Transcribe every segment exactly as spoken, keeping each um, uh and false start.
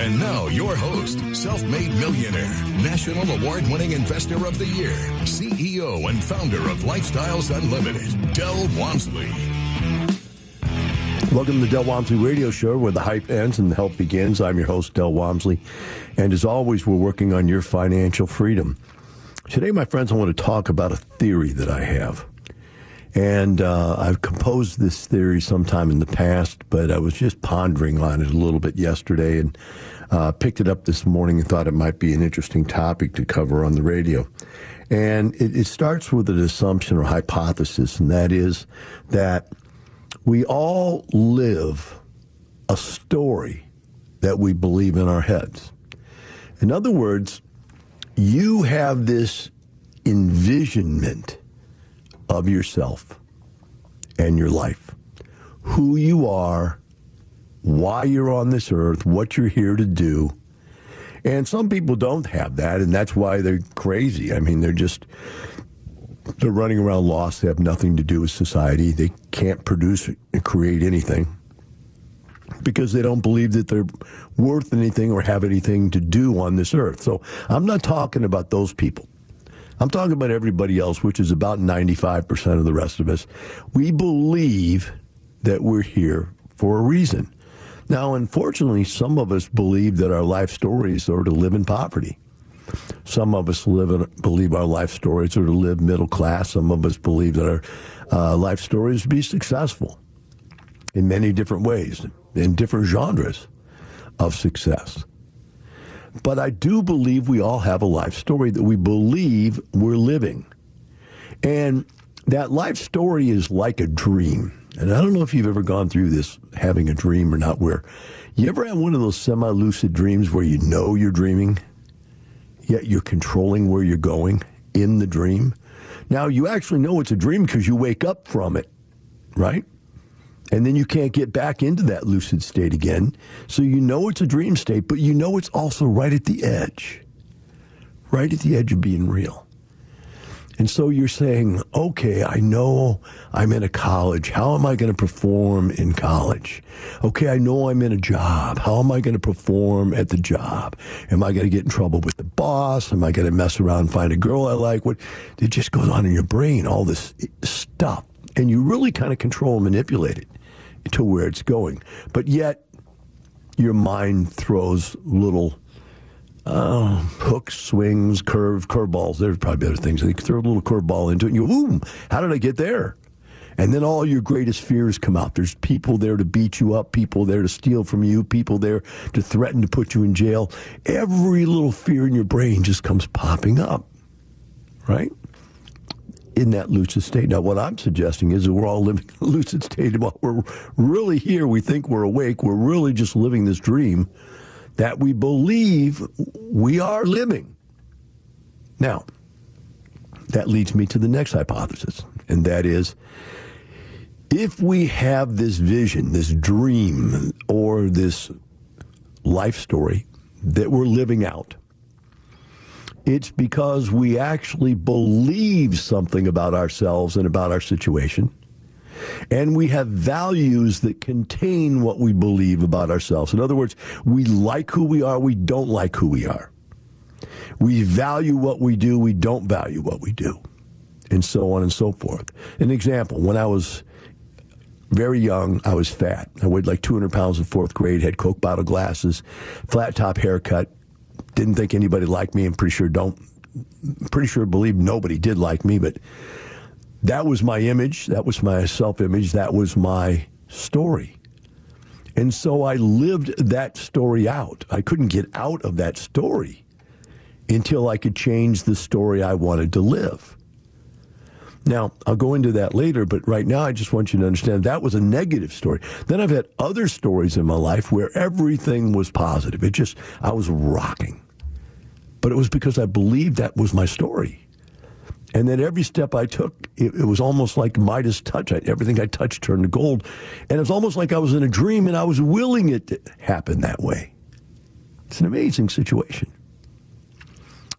And now, your host, self-made millionaire, national award-winning investor of the year, C E O and founder of Lifestyles Unlimited, Del Walmsley. Welcome to the Del Walmsley Radio Show, where the hype ends and the help begins. I'm your host, Del Walmsley, and as always, we're working on your financial freedom. Today, my friends, I want to talk about a theory that I have. And uh, I've composed this theory sometime in the past, but I was just pondering on it a little bit yesterday and uh, picked it up this morning and thought it might be an interesting topic to cover on the radio. And it, it starts with an assumption or hypothesis, and that is that we all live a story that we believe in our heads. In other words, you have this envisionment of yourself and your life, who you are, why you're on this earth, what you're here to do. And some people don't have that, and that's why they're crazy. I mean, they're just... They're running around lost. They have nothing to do with society. They can't produce and create anything because they don't believe that they're worth anything or have anything to do on this earth. So I'm not talking about those people. I'm talking about everybody else, which is about ninety-five percent of the rest of us. We believe that we're here for a reason. Now, unfortunately, some of us believe that our life stories are to live in poverty. Some of us live in, believe our life stories are to live middle class. Some of us believe that our uh, life stories be successful in many different ways, in different genres of success. But I do believe we all have a life story that we believe we're living. And that life story is like a dream. And I don't know if you've ever gone through this, having a dream or not, where you ever have one of those semi-lucid dreams where you know you're dreaming, yet you're controlling where you're going in the dream. Now, you actually know it's a dream because you wake up from it, right? And then you can't get back into that lucid state again. So you know it's a dream state, but you know it's also right at the edge, right at the edge of being real. And so you're saying, okay, I know I'm in a college. How am I going to perform in college? Okay, I know I'm in a job. How am I going to perform at the job? Am I going to get in trouble with the boss? Am I going to mess around and find a girl I like? What? It just goes on in your brain, all this stuff. And you really kind of control and manipulate it to where it's going. But yet your mind throws little Uh, hooks, swings, curve, curveballs. There's probably other things. They throw a little curveball into it and you go, ooh, how did I get there? And then all your greatest fears come out. There's people there to beat you up, people there to steal from you, people there to threaten to put you in jail. Every little fear in your brain just comes popping up, right? In that lucid state. Now, what I'm suggesting is that we're all living in a lucid state. While we're really here, we think we're awake. We're really just living this dream that we believe we are living. Now, that leads me to the next hypothesis, and that is, if we have this vision, this dream, or this life story that we're living out, It's because we actually believe something about ourselves and about our situation. And we have values that contain what we believe about ourselves. In other words, we like who we are. We don't like who we are. We value what we do. We don't value what we do. And so on and so forth. An example, when I was very young, I was fat. I weighed like two hundred pounds in fourth grade, had Coke bottle glasses, flat top haircut. Didn't think anybody liked me. I'm pretty sure don't, pretty sure believe nobody did like me, but that was my image. That was my self-image. That was my story. And so I lived that story out. I couldn't get out of that story until I could change the story I wanted to live. Now, I'll go into that later, but right now I just want you to understand that was a negative story. Then I've had other stories in my life where everything was positive. It just, I was rocking. But it was because I believed that was my story. And then every step I took, it, it was almost like Midas touch. I, everything I touched turned to gold. And it was almost like I was in a dream and I was willing it to happen that way. It's an amazing situation.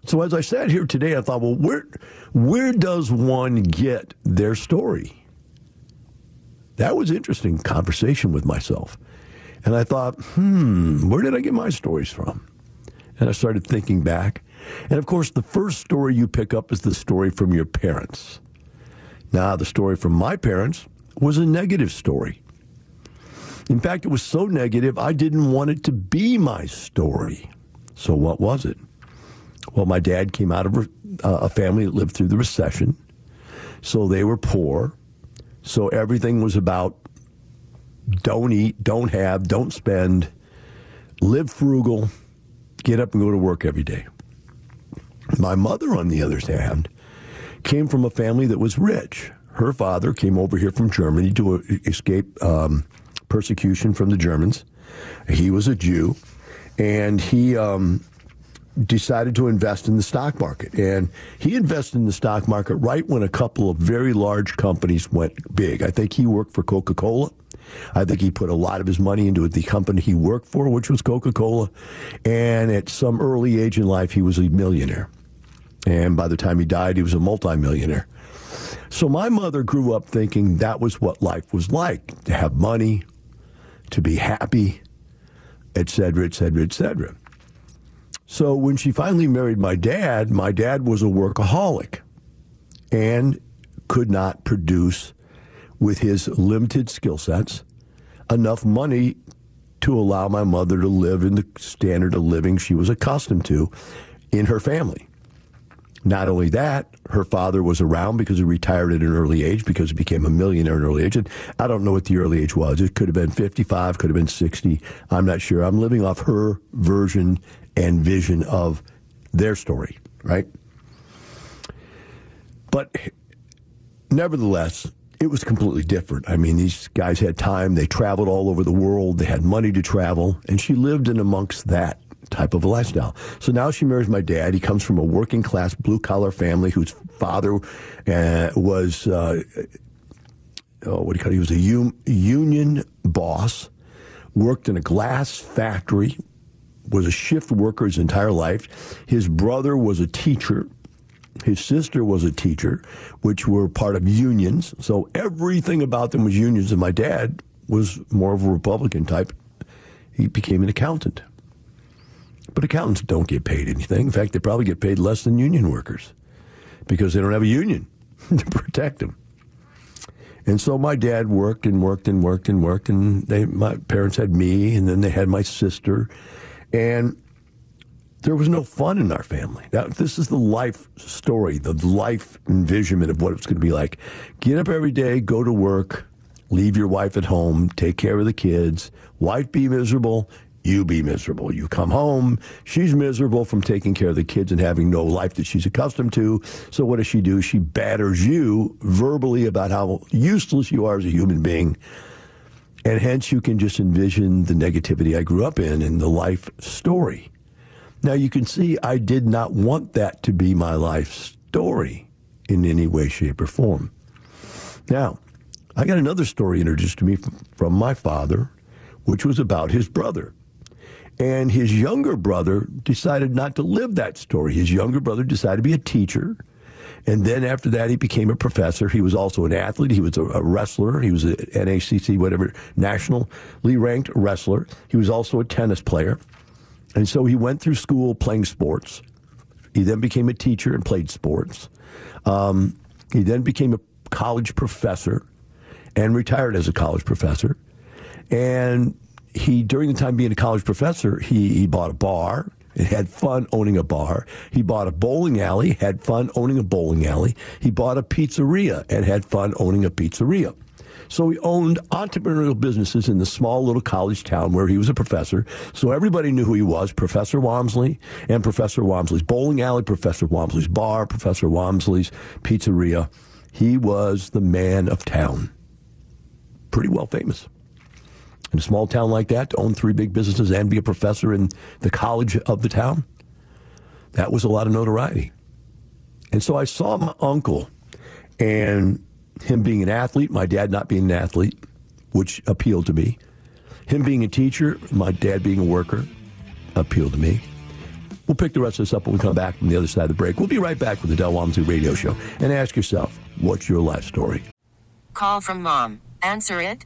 So as I sat here today, I thought, well, where where does one get their story? That was an interesting conversation with myself. And I thought, hmm, where did I get my stories from? And I started thinking back. And, of course, the first story you pick up is the story from your parents. Now, the story from my parents was a negative story. In fact, it was so negative, I didn't want it to be my story. So what was it? Well, my dad came out of uh, a family that lived through the recession, so they were poor. So everything was about don't eat, don't have, don't spend, live frugal, get up and go to work every day. My mother, on the other hand, came from a family that was rich. Her father came over here from Germany to escape um, persecution from the Germans. He was a Jew, and he um, decided to invest in the stock market. And he invested in the stock market right when a couple of very large companies went big. I think he worked for Coca-Cola. I think he put a lot of his money into the company he worked for, which was Coca-Cola. And at some early age in life, he was a millionaire. And by the time he died, he was a multimillionaire. So my mother grew up thinking that was what life was like, to have money, to be happy, et cetera, et cetera, et cetera. So when she finally married my dad, my dad was a workaholic and could not produce, with his limited skill sets, enough money to allow my mother to live in the standard of living she was accustomed to in her family. Not only that, her father was around because he retired at an early age, because he became a millionaire at an early age. And I don't know what the early age was. It could have been fifty-five, could have been sixty. I'm not sure. I'm living off her version and vision of their story, right? But nevertheless, it was completely different. I mean, these guys had time. They traveled all over the world. They had money to travel. And she lived in amongst that type of a lifestyle. So now she marries my dad. He comes from a working-class, blue-collar family whose father uh, was, uh, oh, what do you call it? He was a un- union boss, worked in a glass factory, was a shift worker his entire life. His brother was a teacher. His sister was a teacher, which were part of unions. So everything about them was unions. And my dad was more of a Republican type. He became an accountant. But accountants don't get paid anything. In fact, they probably get paid less than union workers because they don't have a union to protect them. And so my dad worked and worked and worked and worked. And they, my parents had me, and then they had my sister. And there was no fun in our family. Now, this is the life story, the life envisionment of what it's going to be like. Get up every day, go to work, leave your wife at home, take care of the kids. Wife be miserable, you be miserable. You come home, she's miserable from taking care of the kids and having no life that she's accustomed to. So what does she do? She batters you verbally about how useless you are as a human being. And hence you can just envision the negativity I grew up in and the life story. Now, you can see I did not want that to be my life story in any way, shape, or form. Now, I got another story introduced to me from my father, which was about his brother. And his younger brother decided not to live that story. His younger brother decided to be a teacher. And then after that, he became a professor. He was also an athlete. He was a, a wrestler. He was an N A C C, whatever, nationally ranked wrestler. He was also a tennis player. And so he went through school playing sports. He then became a teacher and played sports. Um, he then became a college professor and retired as a college professor. And he, during the time being a college professor, he, he bought a bar and had fun owning a bar. He bought a bowling alley, had fun owning a bowling alley. He bought a pizzeria and had fun owning a pizzeria. So he owned entrepreneurial businesses in the small little college town where he was a professor. So everybody knew who he was, Professor Walmsley and Professor Walmsley's bowling alley, Professor Walmsley's bar, Professor Walmsley's pizzeria. He was the man of town. Pretty well famous. In a small town like that, to own three big businesses and be a professor in the college of the town, that was a lot of notoriety. And so I saw my uncle and him being an athlete, my dad not being an athlete, which appealed to me. Him being a teacher, my dad being a worker, appealed to me. We'll pick the rest of this up when we come back from the other side of the break. We'll be right back with the Del Walmsley Radio Show. And ask yourself, what's your life story? Call from mom. Answer it.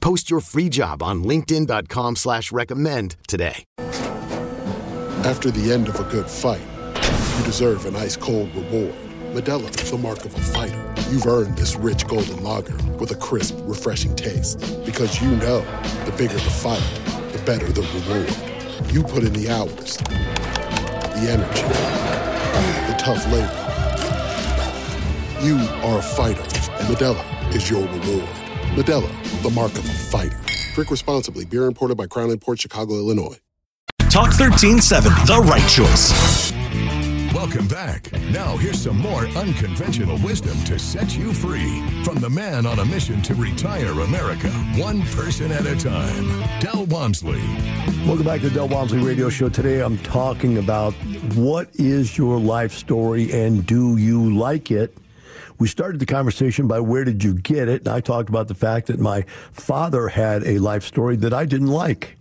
Post your free job on linkedin dot com slash recommend today. After the end of a good fight, you deserve an ice-cold reward. Medalla is the mark of a fighter. You've earned this rich golden lager with a crisp, refreshing taste. Because you know, the bigger the fight, the better the reward. You put in the hours, the energy, the tough labor. You are a fighter, and Medalla is your reward. Medalla, the mark of a fighter. Drink responsibly. Beer imported by Crown Imports, Chicago, Illinois. Talk thirteen seven, the right choice. Welcome back. Now here's some more unconventional wisdom to set you free from the man on a mission to retire America, one person at a time, Del Walmsley. Welcome back to the Del Walmsley Radio Show. Today I'm talking about what is your life story and do you like it? We started the conversation by where did you get it? And I talked about the fact that my father had a life story that I didn't like.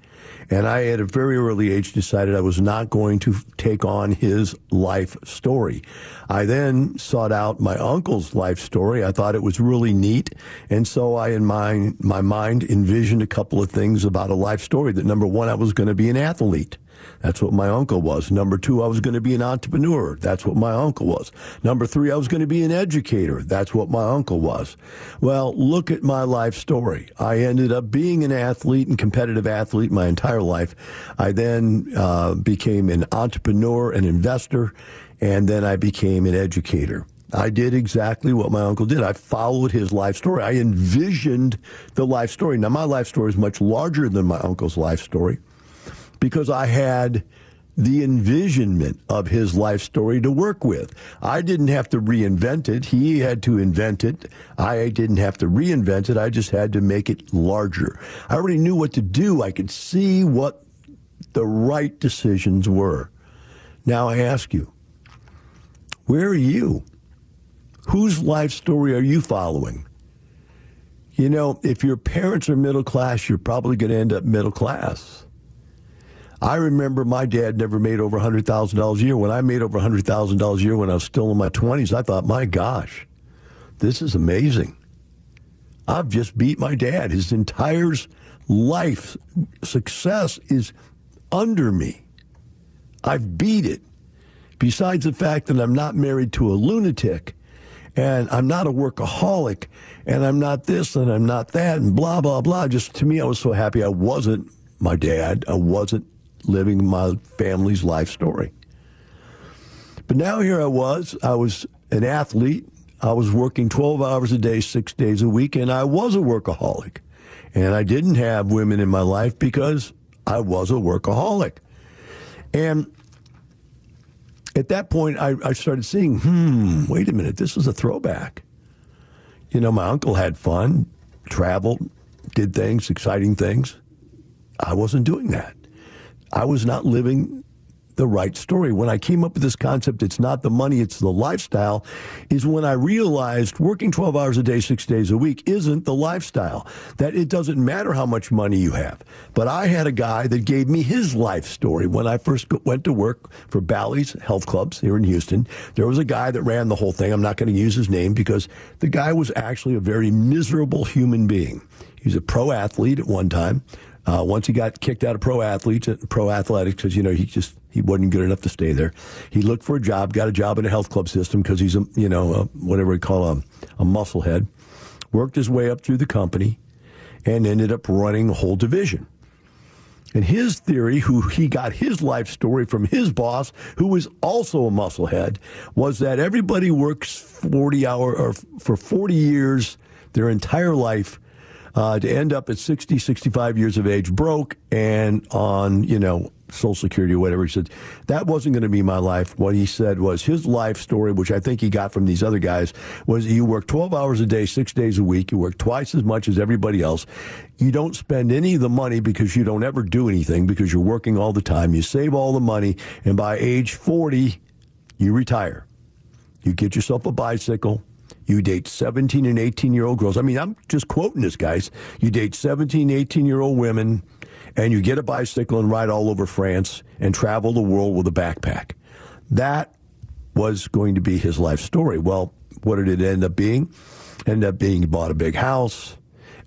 And I, at a very early age, decided I was not going to take on his life story. I then sought out my uncle's life story. I thought it was really neat. And so I, in my, my mind, envisioned a couple of things about a life story. That, number one, I was going to be an athlete. That's what my uncle was. Number two, I was going to be an entrepreneur. That's what my uncle was. Number three, I was going to be an educator. That's what my uncle was. Well, look at my life story. I ended up being an athlete and competitive athlete my entire life. I then uh, became an entrepreneur, an investor, and then I became an educator. I did exactly what my uncle did. I followed his life story. I envisioned the life story. Now, my life story is much larger than my uncle's life story, because I had the envisionment of his life story to work with. I didn't have to reinvent it. He had to invent it. I didn't have to reinvent it. I just had to make it larger. I already knew what to do. I could see what the right decisions were. Now I ask you, where are you? Whose life story are you following? You know, if your parents are middle class, you're probably going to end up middle class. I remember my dad never made over one hundred thousand dollars a year. When I made over one hundred thousand dollars a year when I was still in my twenties, I thought, my gosh, this is amazing. I've just beat my dad. His entire life success is under me. I've beat it. Besides the fact that I'm not married to a lunatic and I'm not a workaholic, and I'm not this, and I'm not that, and blah, blah, blah. Just to me, I was so happy I wasn't my dad. I wasn't living my family's life story. But now here I was. I was an athlete. I was working twelve hours a day, six days a week, and I was a workaholic. And I didn't have women in my life because I was a workaholic. And at that point, I, I started seeing, hmm, wait a minute, this is a throwback. You know, my uncle had fun, traveled, did things, exciting things. I wasn't doing that. I was not living the right story. When I came up with this concept, it's not the money, it's the lifestyle, is when I realized working twelve hours a day, six days a week isn't the lifestyle, that it doesn't matter how much money you have. But I had a guy that gave me his life story. When I first went to work for Bally's Health Clubs here in Houston, there was a guy that ran the whole thing. I'm not going to use his name because the guy was actually a very miserable human being. He's a pro athlete at one time. Uh, once he got kicked out of pro athletes, pro athletics, because, you know, he just, he wasn't good enough to stay there. He looked for a job, got a job in a health club system because he's, a, you know, a, whatever we call a, a musclehead. Worked his way up through the company and ended up running a whole division. And his theory, who he got his life story from his boss, who was also a musclehead, was that everybody works forty hour or for forty years their entire life. Uh, to end up at sixty, sixty-five years of age, broke and on, you know, Social Security or whatever. He said, that wasn't going to be my life. What he said was his life story, which I think he got from these other guys, was you work twelve hours a day, six days a week. You work twice as much as everybody else. You don't spend any of the money because you don't ever do anything because you're working all the time. You save all the money. And by age forty, you retire. You get yourself a bicycle. You date seventeen and eighteen-year-old girls. I mean, I'm just quoting this, guys. You date seventeen, eighteen-year-old women, and you get a bicycle and ride all over France and travel the world with a backpack. That was going to be his life story. Well, what did it end up being? Ended up being he bought a big house,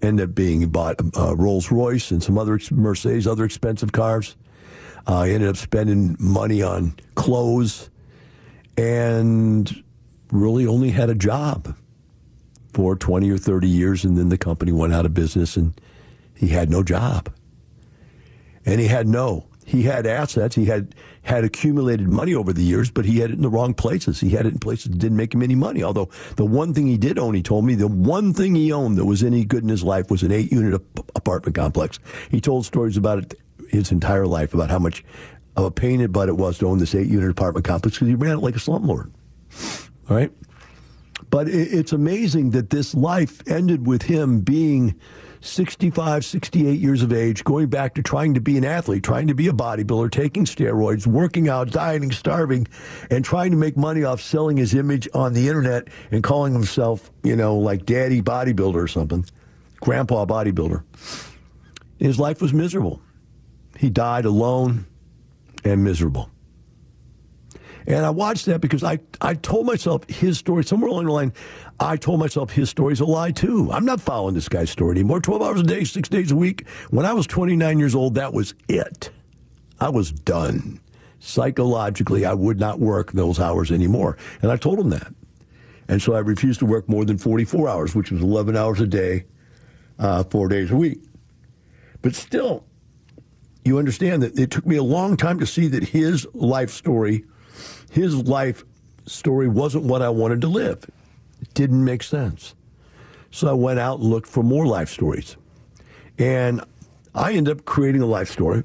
ended up being he bought a Rolls Royce and some other Mercedes, other expensive cars. Uh, he ended up spending money on clothes and really only had a job for twenty or thirty years, and then the company went out of business, and he had no job. And he had no, he had assets, he had had accumulated money over the years, but he had it in the wrong places. He had it in places that didn't make him any money, although the one thing he did own, he told me, the one thing he owned that was any good in his life was an eight-unit apartment complex. He told stories about it his entire life, about how much of a pain in the butt it was to own this eight-unit apartment complex, because he ran it like a slumlord. All right. But it's amazing that this life ended with him being sixty-five, sixty-eight years of age, going back to trying to be an athlete, trying to be a bodybuilder, taking steroids, working out, dieting, starving, and trying to make money off selling his image on the internet and calling himself, you know, like Daddy Bodybuilder or something, Grandpa Bodybuilder. His life was miserable. He died alone and miserable. And I watched that because I, I told myself his story. Somewhere along the line, I told myself his story's a lie, too. I'm not following this guy's story anymore. twelve hours a day, six days a week. When I was twenty-nine years old, that was it. I was done. Psychologically, I would not work those hours anymore. And I told him that. And so I refused to work more than forty-four hours, which was eleven hours a day, uh, four days a week. But still, you understand that it took me a long time to see that his life story His life story wasn't what I wanted to live. It didn't make sense. So I went out and looked for more life stories. And I ended up creating a life story.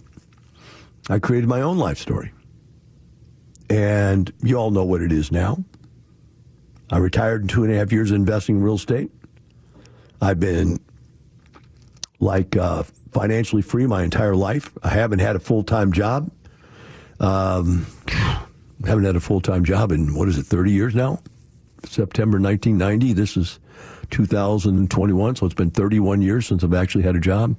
I created my own life story. And you all know what it is now. I retired in two and a half years investing in real estate. I've been like uh, financially free my entire life. I haven't had a full-time job. Um... Haven't had a full-time job in, what is it, thirty years now? September nineteen ninety, this is two thousand twenty-one, so it's been thirty-one years since I've actually had a job.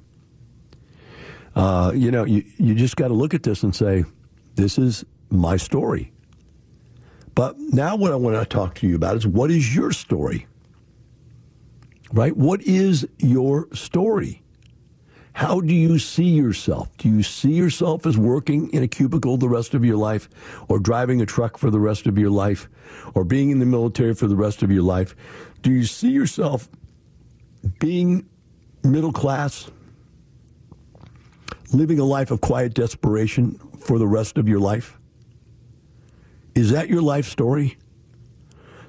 Uh, you know, you, you just got to look at this and say, this is my story. But now what I want to talk to you about is, what is your story? Right? What is your story? How do you see yourself? Do you see yourself as working in a cubicle the rest of your life, or driving a truck for the rest of your life, or being in the military for the rest of your life? Do you see yourself being middle class, living a life of quiet desperation for the rest of your life? Is that your life story?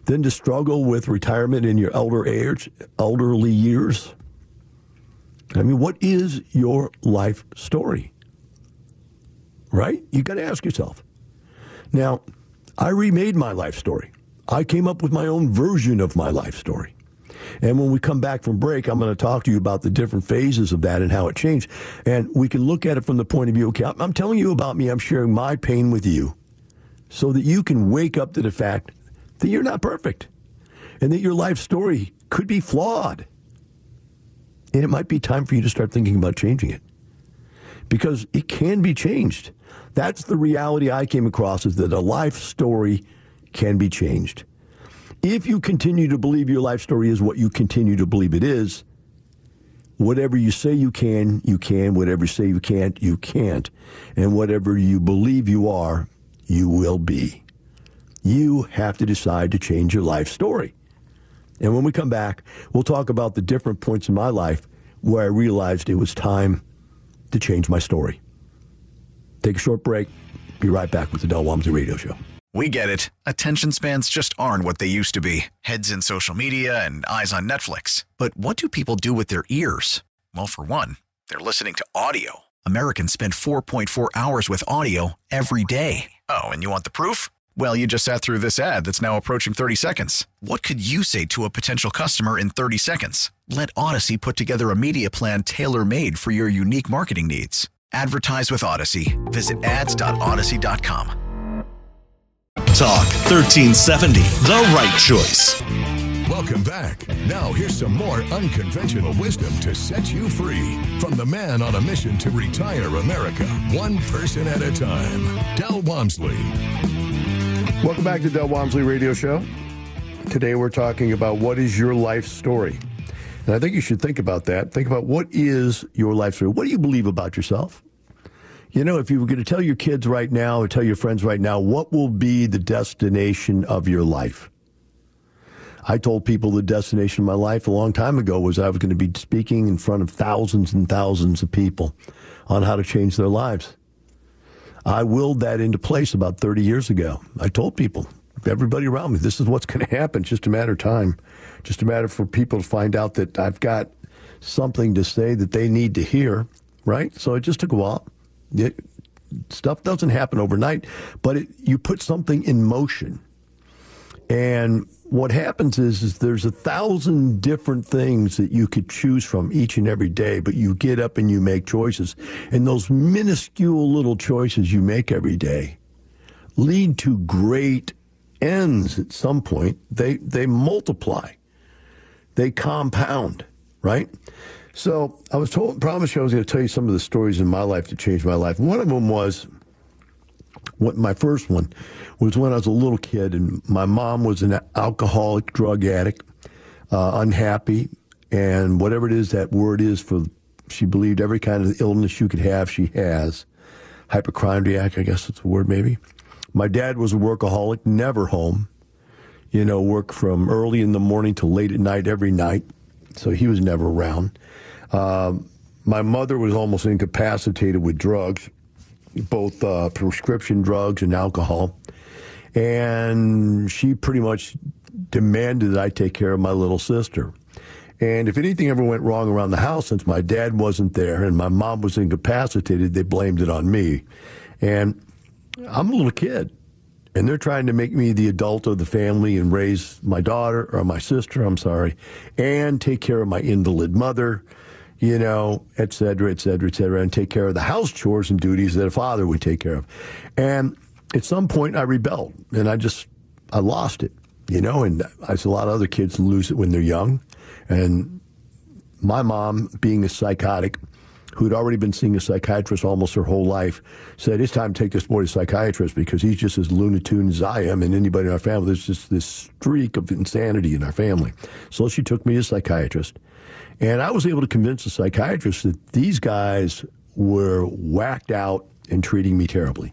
Then to struggle with retirement in your elder age, elderly years? I mean, what is your life story? Right? You got to ask yourself. Now, I remade my life story. I came up with my own version of my life story. And when we come back from break, I'm going to talk to you about the different phases of that and how it changed. And we can look at it from the point of view, okay, I'm telling you about me. I'm sharing my pain with you so that you can wake up to the fact that you're not perfect and that your life story could be flawed. And it might be time for you to start thinking about changing it, because it can be changed. That's the reality I came across, is that a life story can be changed. If you continue to believe your life story is what you continue to believe it is, whatever you say you can, you can. Whatever you say you can't, you can't. And whatever you believe you are, you will be. You have to decide to change your life story. And when we come back, we'll talk about the different points in my life where I realized it was time to change my story. Take a short break. Be right back with the Del Walmsley Radio Show. We get it. Attention spans just aren't what they used to be. Heads in social media and eyes on Netflix. But what do people do with their ears? Well, for one, they're listening to audio. Americans spend four point four hours with audio every day. Oh, and you want the proof? Well, you just sat through this ad that's now approaching thirty seconds. What could you say to a potential customer in thirty seconds? Let Odyssey put together a media plan tailor-made for your unique marketing needs. Advertise with Odyssey. Visit ads dot odyssey dot com. Talk thirteen seventy, the right choice. Welcome back. Now here's some more unconventional wisdom to set you free from the man on a mission to retire America, one person at a time, Del Walmsley. Welcome back to Del Walmsley Radio Show. Today we're talking about what is your life story. And I think you should think about that. Think about what is your life story. What do you believe about yourself? You know, if you were going to tell your kids right now or tell your friends right now, what will be the destination of your life? I told people the destination of my life a long time ago was I was going to be speaking in front of thousands and thousands of people on how to change their lives. I willed that into place about thirty years ago. I told people, everybody around me, this is what's going to happen. It's just a matter of time. Just a matter for people to find out that I've got something to say that they need to hear, right? So it just took a while. It, stuff doesn't happen overnight, but it, you put something in motion. And what happens is, is there's a thousand different things that you could choose from each and every day, but you get up and you make choices. And those minuscule little choices you make every day lead to great ends at some point. They they multiply. They compound, right? So I was told, promised you I was going to tell you some of the stories in my life that changed my life. One of them was... What my first one was when I was a little kid, and my mom was an alcoholic, drug addict, uh, unhappy, and whatever it is that word is for, she believed every kind of illness you could have, she has. Hypochondriac, I guess that's the word, maybe. My dad was a workaholic, never home. You know, worked from early in the morning to late at night every night, so he was never around. Uh, my mother was almost incapacitated with drugs, both uh, prescription drugs and alcohol. And she pretty much demanded that I take care of my little sister. And if anything ever went wrong around the house, since my dad wasn't there and my mom was incapacitated, they blamed it on me. And I'm a little kid, and they're trying to make me the adult of the family and raise my daughter, or my sister, I'm sorry, and take care of my invalid mother, you know, et cetera, et cetera, et cetera, and take care of the house chores and duties that a father would take care of. And at some point I rebelled, and I just, I lost it, you know, and I see a lot of other kids lose it when they're young. And my mom, being a psychotic, who'd already been seeing a psychiatrist almost her whole life, said, it's time to take this boy to a psychiatrist because he's just as lunatic as I am and anybody in our family. There's just this streak of insanity in our family. So she took me to a psychiatrist. And I was able to convince the psychiatrist that these guys were whacked out and treating me terribly.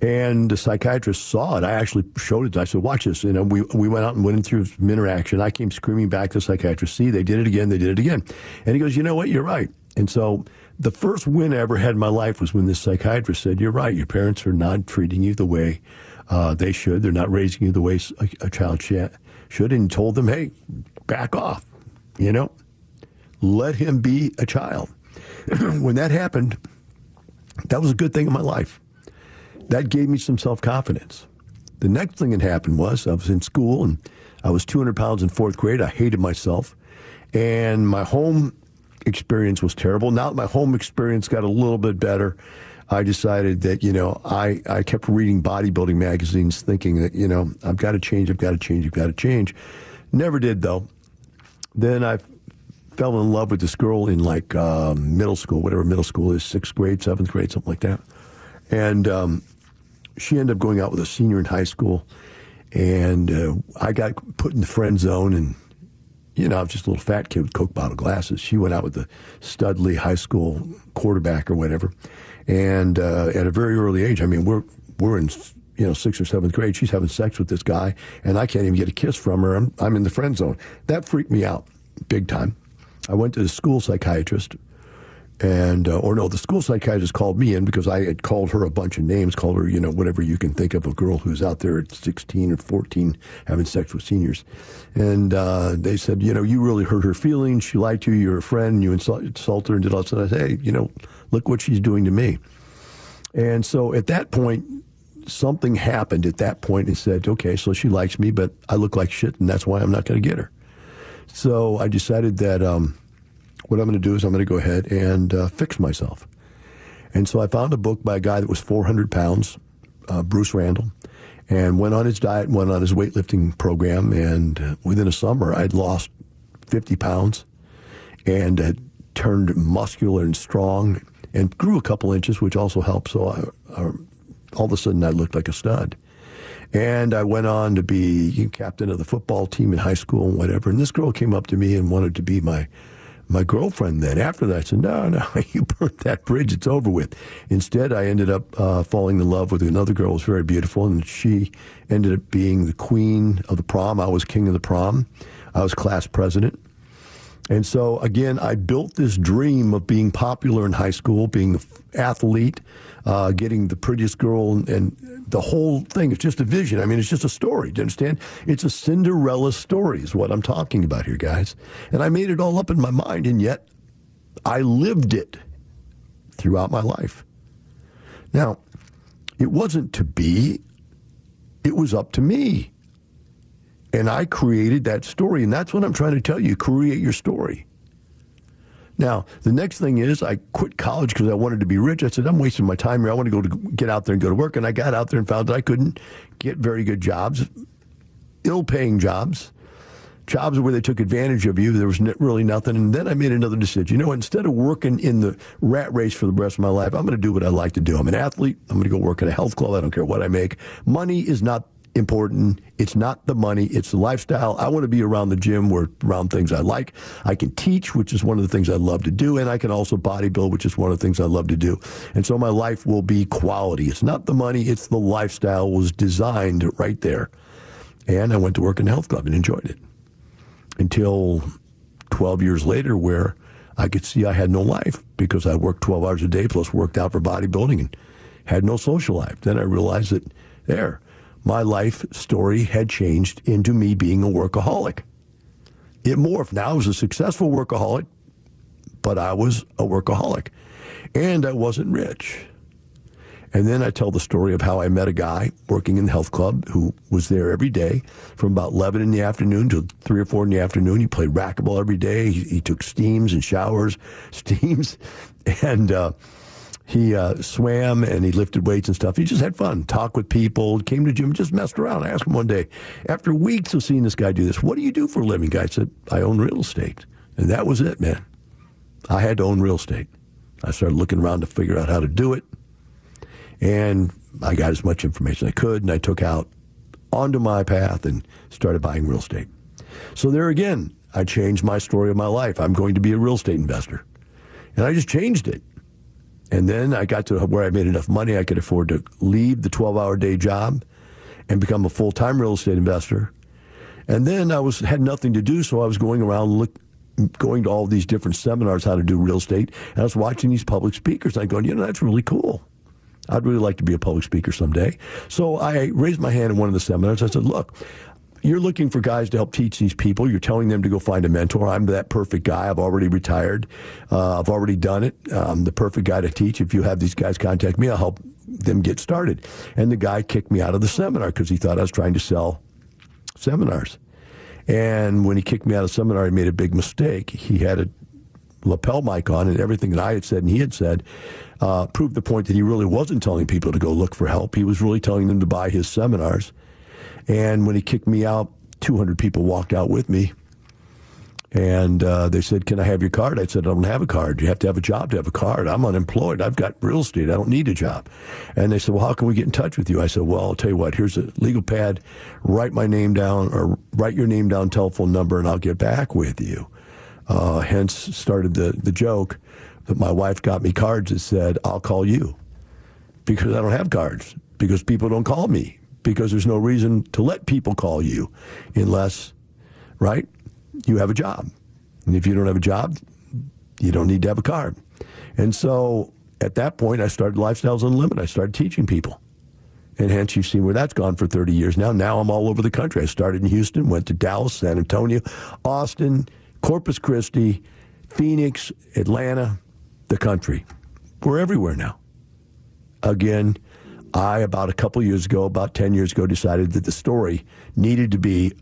And the psychiatrist saw it. I actually showed it. I said, watch this. You know, we we went out and went in through some interaction. I came screaming back to the psychiatrist, see, they did it again, they did it again. And he goes, you know what, you're right. And so the first win I ever had in my life was when this psychiatrist said, you're right, your parents are not treating you the way uh, they should. They're not raising you the way a, a child sh- should. And told them, hey, back off, you know, let him be a child. When that happened, that was a good thing in my life. That gave me some self-confidence. The next thing that happened was I was in school and I was two hundred pounds in fourth grade. I hated myself. And my home experience was terrible. Now that my home experience got a little bit better, I decided that, you know, I, I kept reading bodybuilding magazines thinking that, you know, I've got to change, I've got to change, I've got to change. Never did, though. Then I fell in love with this girl in like uh, middle school, whatever middle school is, sixth grade, seventh grade, something like that. And um, she ended up going out with a senior in high school. And uh, I got put in the friend zone. And, you know, I was just a little fat kid with Coke bottle glasses. She went out with the Studley high school quarterback or whatever. And uh, at a very early age, I mean, we're we're in, you know, sixth or seventh grade. She's having sex with this guy. And I can't even get a kiss from her. I'm, I'm in the friend zone. That freaked me out big time. I went to the school psychiatrist. And, uh, or no, the school psychiatrist called me in because I had called her a bunch of names, called her, you know, whatever you can think of, a girl who's out there at sixteen or fourteen having sex with seniors. And uh, they said, you know, you really hurt her feelings. She lied to you. You're a friend. You insult, insult her and did all this. And I said, hey, you know, look what she's doing to me. And so at that point, something happened at that point and said, okay, so she likes me, but I look like shit, and that's why I'm not going to get her. So I decided that... Um, What I'm going to do is I'm going to go ahead and uh, fix myself. And so I found a book by a guy that was four hundred pounds, uh, Bruce Randall, and went on his diet, went on his weightlifting program. And uh, within a summer, I'd lost fifty pounds and had turned muscular and strong and grew a couple inches, which also helped. So I, I, all of a sudden, I looked like a stud. And I went on to be captain of the football team in high school and whatever. And this girl came up to me and wanted to be my... My girlfriend then, after that, I said, no, no, you burnt that bridge. It's over with. Instead, I ended up uh, falling in love with another girl who was very beautiful, and she ended up being the queen of the prom. I was king of the prom. I was class president. And so, again, I built this dream of being popular in high school, being the athlete, uh, getting the prettiest girl, and, and the whole thing. It's just a vision. I mean, it's just a story. Do you understand? It's a Cinderella story is what I'm talking about here, guys. And I made it all up in my mind, and yet I lived it throughout my life. Now, it wasn't to be. It was up to me. And I created that story, and that's what I'm trying to tell you. Create your story. Now, the next thing is I quit college because I wanted to be rich. I said, I'm wasting my time here. I want to go to get out there and go to work. And I got out there and found that I couldn't get very good jobs, ill-paying jobs, jobs where they took advantage of you. There was really nothing. And then I made another decision. You know, instead of working in the rat race for the rest of my life, I'm going to do what I like to do. I'm an athlete. I'm going to go work at a health club. I don't care what I make. Money is not important. It's not the money. It's the lifestyle. I want to be around the gym where around things I like. I can teach, which is one of the things I love to do. And I can also bodybuild, which is one of the things I love to do. And so my life will be quality. It's not the money. It's the lifestyle was designed right there. And I went to work in a health club and enjoyed it until twelve years later, where I could see I had no life because I worked twelve hours a day plus worked out for bodybuilding and had no social life. Then I realized that there, my life story had changed into me being a workaholic. It morphed. Now I was a successful workaholic, but I was a workaholic. And I wasn't rich. And then I tell the story of how I met a guy working in the health club who was there every day from about eleven in the afternoon to three or four in the afternoon. He played racquetball every day. He, he took steams and showers, steams, and... Uh, He uh, swam and he lifted weights and stuff. He just had fun, talked with people, came to the gym, just messed around. I asked him one day, after weeks of seeing this guy do this, what do you do for a living? Guy said, I own real estate. And that was it, man. I had to own real estate. I started looking around to figure out how to do it. And I got as much information as I could, and I took out onto my path and started buying real estate. So there again, I changed my story of my life. I'm going to be a real estate investor. And I just changed it. And then I got to where I made enough money I could afford to leave the twelve-hour day job and become a full-time real estate investor. And then I was had nothing to do, so I was going around look, going to all these different seminars how to do real estate. And I was watching these public speakers. And I'm going, you know, that's really cool. I'd really like to be a public speaker someday. So I raised my hand in one of the seminars. I said, look, you're looking for guys to help teach these people. You're telling them to go find a mentor. I'm that perfect guy. I've already retired. Uh, I've already done it. I'm the perfect guy to teach. If you have these guys contact me, I'll help them get started. And the guy kicked me out of the seminar because he thought I was trying to sell seminars. And when he kicked me out of the seminar, he made a big mistake. He had a lapel mic on, and everything that I had said and he had said uh, proved the point that he really wasn't telling people to go look for help. He was really telling them to buy his seminars. And when he kicked me out, two hundred people walked out with me. And uh, they said, can I have your card? I said, I don't have a card. You have to have a job to have a card. I'm unemployed. I've got real estate. I don't need a job. And they said, well, how can we get in touch with you? I said, well, I'll tell you what. Here's a legal pad. Write my name down or write your name down, telephone number, and I'll get back with you. Uh, hence started the, the joke that my wife got me cards that said, I'll call you. Because I don't have cards. Because people don't call me. Because there's no reason to let people call you unless, right, you have a job. And if you don't have a job, you don't need to have a card. And so at that point, I started Lifestyles Unlimited. I started teaching people. And hence, you've seen where that's gone for thirty years now. Now I'm all over the country. I started in Houston, went to Dallas, San Antonio, Austin, Corpus Christi, Phoenix, Atlanta, the country. We're everywhere now. Again, I, about a couple years ago, about ten years ago, decided that the story needed to be,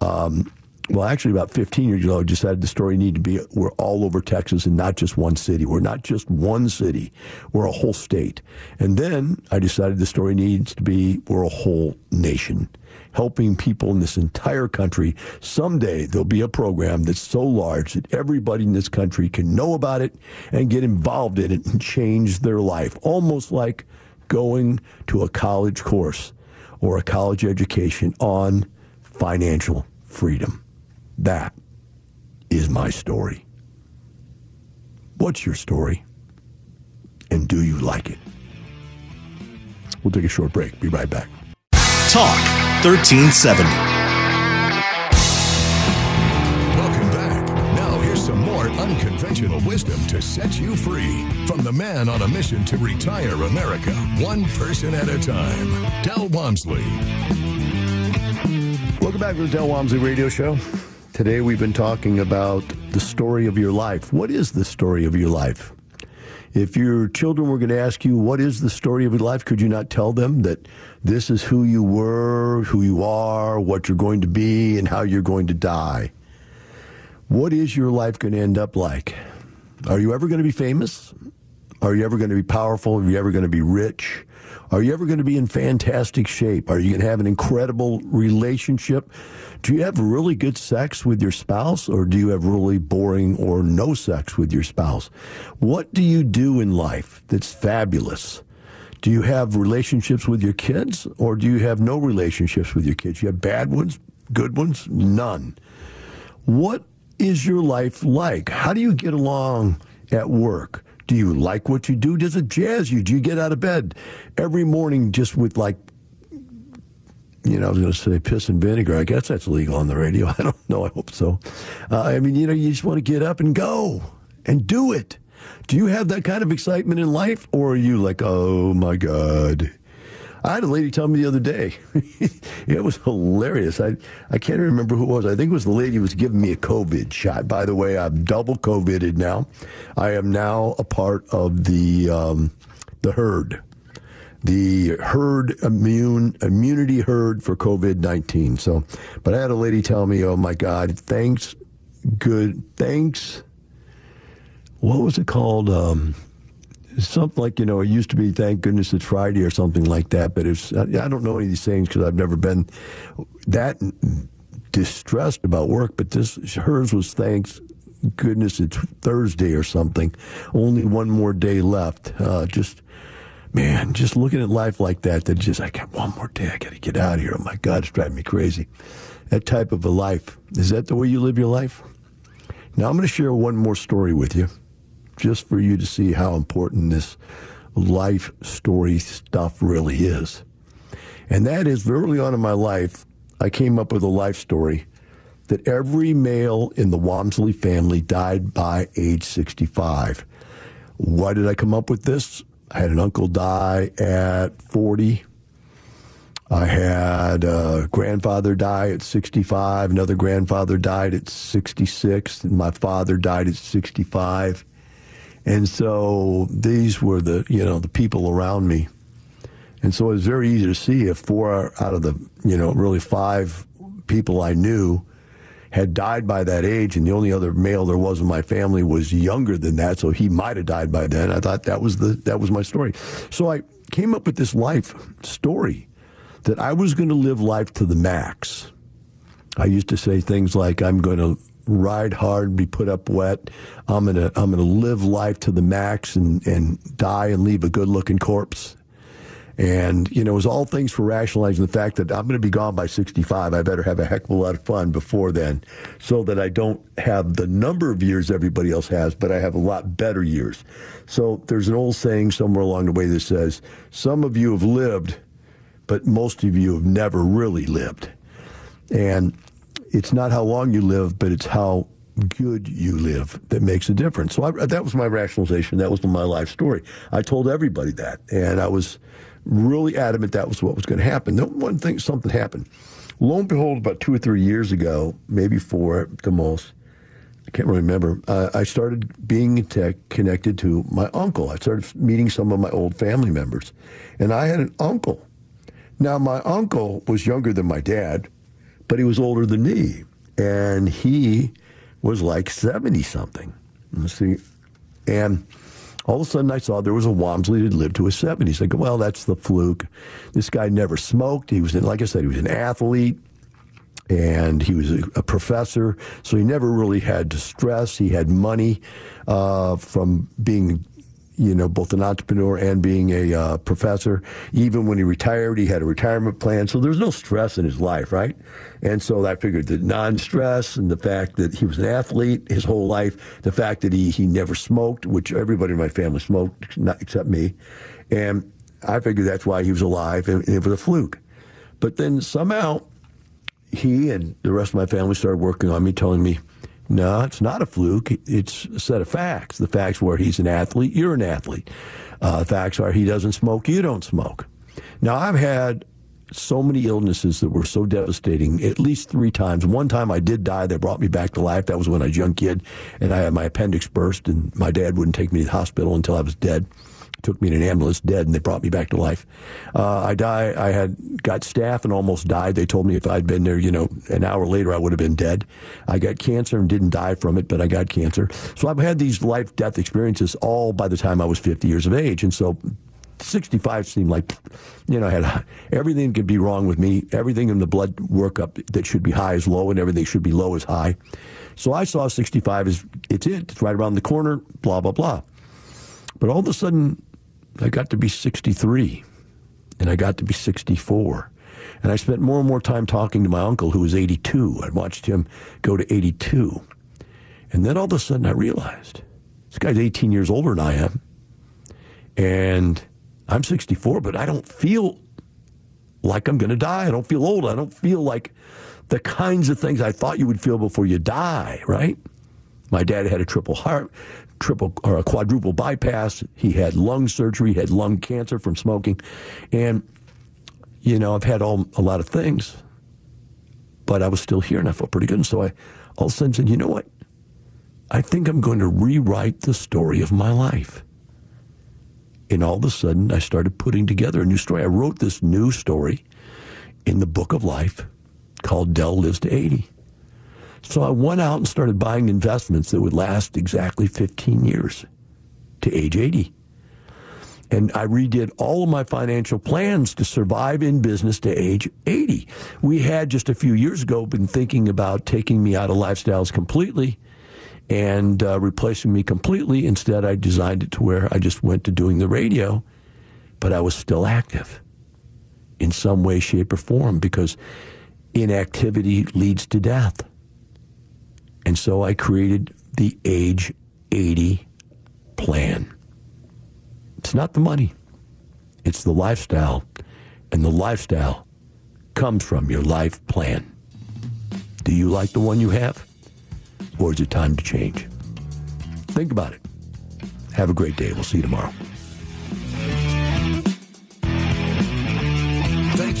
um, well, actually about fifteen years ago, I decided the story needed to be, we're all over Texas and not just one city. We're not just one city. We're a whole state. And then I decided the story needs to be, we're a whole nation, helping people in this entire country. Someday there'll be a program that's so large that everybody in this country can know about it and get involved in it and change their life, almost like going to a college course or a college education on financial freedom. That is my story. What's your story? And do you like it? We'll take a short break. Be right back. Talk thirteen seventy. Welcome back. Now here's some more unconventional wisdom to set you free from the man on a mission to retire America, one person at a time, Del Walmsley. Welcome back to the Del Walmsley Radio Show. Today we've been talking about the story of your life. What is the story of your life? If your children were going to ask you, what is the story of your life, could you not tell them that this is who you were, who you are, what you're going to be, and how you're going to die? What is your life going to end up like? Are you ever going to be famous? Are you ever going to be powerful? Are you ever going to be rich? Are you ever going to be in fantastic shape? Are you going to have an incredible relationship? Do you have really good sex with your spouse, or do you have really boring or no sex with your spouse? What do you do in life that's fabulous? Do you have relationships with your kids, or do you have no relationships with your kids? You have bad ones, good ones, none. What is your life like? How do you get along at work? Do you like what you do? Does it jazz you? Do you get out of bed every morning just with, like, you know, I was going to say piss and vinegar. I guess that's legal on the radio. I don't know. I hope so. Uh, I mean, you know, you just want to get up and go and do it. Do you have that kind of excitement in life, or are you like, oh, my God? I had a lady tell me the other day. It was hilarious. I, I can't remember who it was. I think it was the lady who was giving me a COVID shot. By the way, I'm double COVIDed now. I am now a part of the um, the herd, the herd immune immunity herd for COVID nineteen. So, but I had a lady tell me, "Oh my God, thanks, good, thanks." What was it called? Um, Something like, you know, it used to be, thank goodness it's Friday or something like that. But it's, I don't know any of these things because I've never been that distressed about work. But this, hers was, thanks goodness it's Thursday or something. Only one more day left. Uh, just man, just looking at life like that, that just, I got one more day, I got to get out of here. Oh, my God, it's driving me crazy. That type of a life, is that the way you live your life? Now, I'm going to share one more story with you, just for you to see how important this life story stuff really is. And that is, early on in my life, I came up with a life story that every male in the Walmsley family died by age sixty-five. Why did I come up with this? I had an uncle die at forty. I had a grandfather die at sixty-five. Another grandfather died at sixty-six. And my father died at sixty-five. And so these were the, you know, the people around me. And so it was very easy to see if four out of the, you know, really five people I knew had died by that age, and the only other male there was in my family was younger than that, so he might have died by then. I thought that was the that was my story. So I came up with this life story that I was going to live life to the max. I used to say things like, I'm going to ride hard, be put up wet. I'm going to I'm going to live life to the max and, and die and leave a good-looking corpse. And, you know, it was all things for rationalizing the fact that I'm going to be gone by sixty-five. I better have a heck of a lot of fun before then so that I don't have the number of years everybody else has, but I have a lot better years. So there's an old saying somewhere along the way that says, some of you have lived, but most of you have never really lived. And it's not how long you live, but it's how good you live that makes a difference. So I, that was my rationalization. That was my life story. I told everybody that, and I was really adamant that was what was going to happen. Then one thing, something happened. Lo and behold, about two or three years ago, maybe four at the most, I can't remember, uh, I started being tech connected to my uncle. I started meeting some of my old family members, and I had an uncle. Now, my uncle was younger than my dad, but he was older than me, and he was like seventy-something. Let's see. And all of a sudden, I saw there was a Walmsley that lived to his seventies. I go, well, that's the fluke. This guy never smoked. He was, like I said, he was an athlete, and he was a, a professor, so he never really had distress. He had money uh, from being, you know, both an entrepreneur and being a uh, professor. Even when he retired, he had a retirement plan, so there was no stress in his life, right? And so I figured the non-stress and the fact that he was an athlete his whole life, the fact that he, he never smoked, which everybody in my family smoked, not except me, and I figured that's why he was alive, and it was a fluke. But then somehow he and the rest of my family started working on me, telling me, no, it's not a fluke. It's a set of facts. The facts were he's an athlete, you're an athlete. Uh, facts are he doesn't smoke, you don't smoke. Now, I've had so many illnesses that were so devastating, at least three times. One time I did die. They brought me back to life. That was when I was a young kid, and I had my appendix burst, and my dad wouldn't take me to the hospital until I was dead. Took me in an ambulance dead, and they brought me back to life. Uh, I die. I had got staph and almost died. They told me if I'd been there, you know, an hour later, I would have been dead. I got cancer and didn't die from it, but I got cancer. So I've had these life-death experiences all by the time I was fifty years of age. And so sixty-five seemed like, you know, I had everything could be wrong with me. Everything in the blood workup that should be high is low, and everything should be low is high. So I saw sixty-five as it's it. It's right around the corner, blah, blah, blah. But all of a sudden, I got to be sixty-three, and I got to be sixty-four. And I spent more and more time talking to my uncle, who was eighty-two. I watched him go to eighty-two. And then all of a sudden I realized, this guy's eighteen years older than I am, and I'm sixty-four, but I don't feel like I'm going to die. I don't feel old. I don't feel like the kinds of things I thought you would feel before you die, right? My dad had a triple heart. triple or a quadruple bypass. He had lung surgery, had lung cancer from smoking. And, you know, I've had all, a lot of things, but I was still here and I felt pretty good. And so I all of a sudden said, you know what? I think I'm going to rewrite the story of my life. And all of a sudden I started putting together a new story. I wrote this new story in the book of life called Del Lives to eighty. So I went out and started buying investments that would last exactly fifteen years to age eighty. And I redid all of my financial plans to survive in business to age eighty. We had just a few years ago been thinking about taking me out of Lifestyles completely and uh, replacing me completely. Instead, I designed it to where I just went to doing the radio. but I was still active in some way, shape, or form, because inactivity leads to death. And so I created the age eighty plan. It's not the money. It's the lifestyle. And the lifestyle comes from your life plan. Do you like the one you have? Or is it time to change? Think about it. Have a great day. We'll see you tomorrow. Thank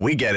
We get